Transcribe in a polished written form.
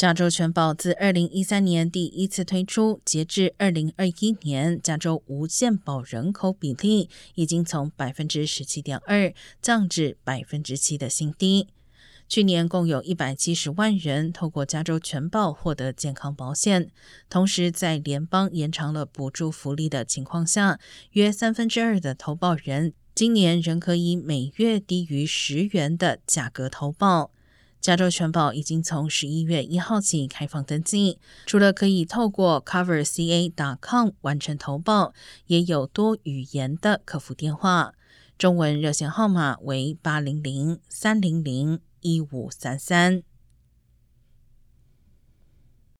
加州全保自2013年第一次推出，截至2021年，加州无健保人口比例已经从 17.2% 降至 7% 的新低。去年共有170万人透过加州全保获得健康保险，同时在联邦延长了补助福利的情况下，约2/3的投保人今年仍可以每月低于$10的价格投保。加州全保已经从11月1号起开放登记，除了可以透过 coverca.com 完成投保，也有多语言的客服电话，中文热线号码为800-300-1533。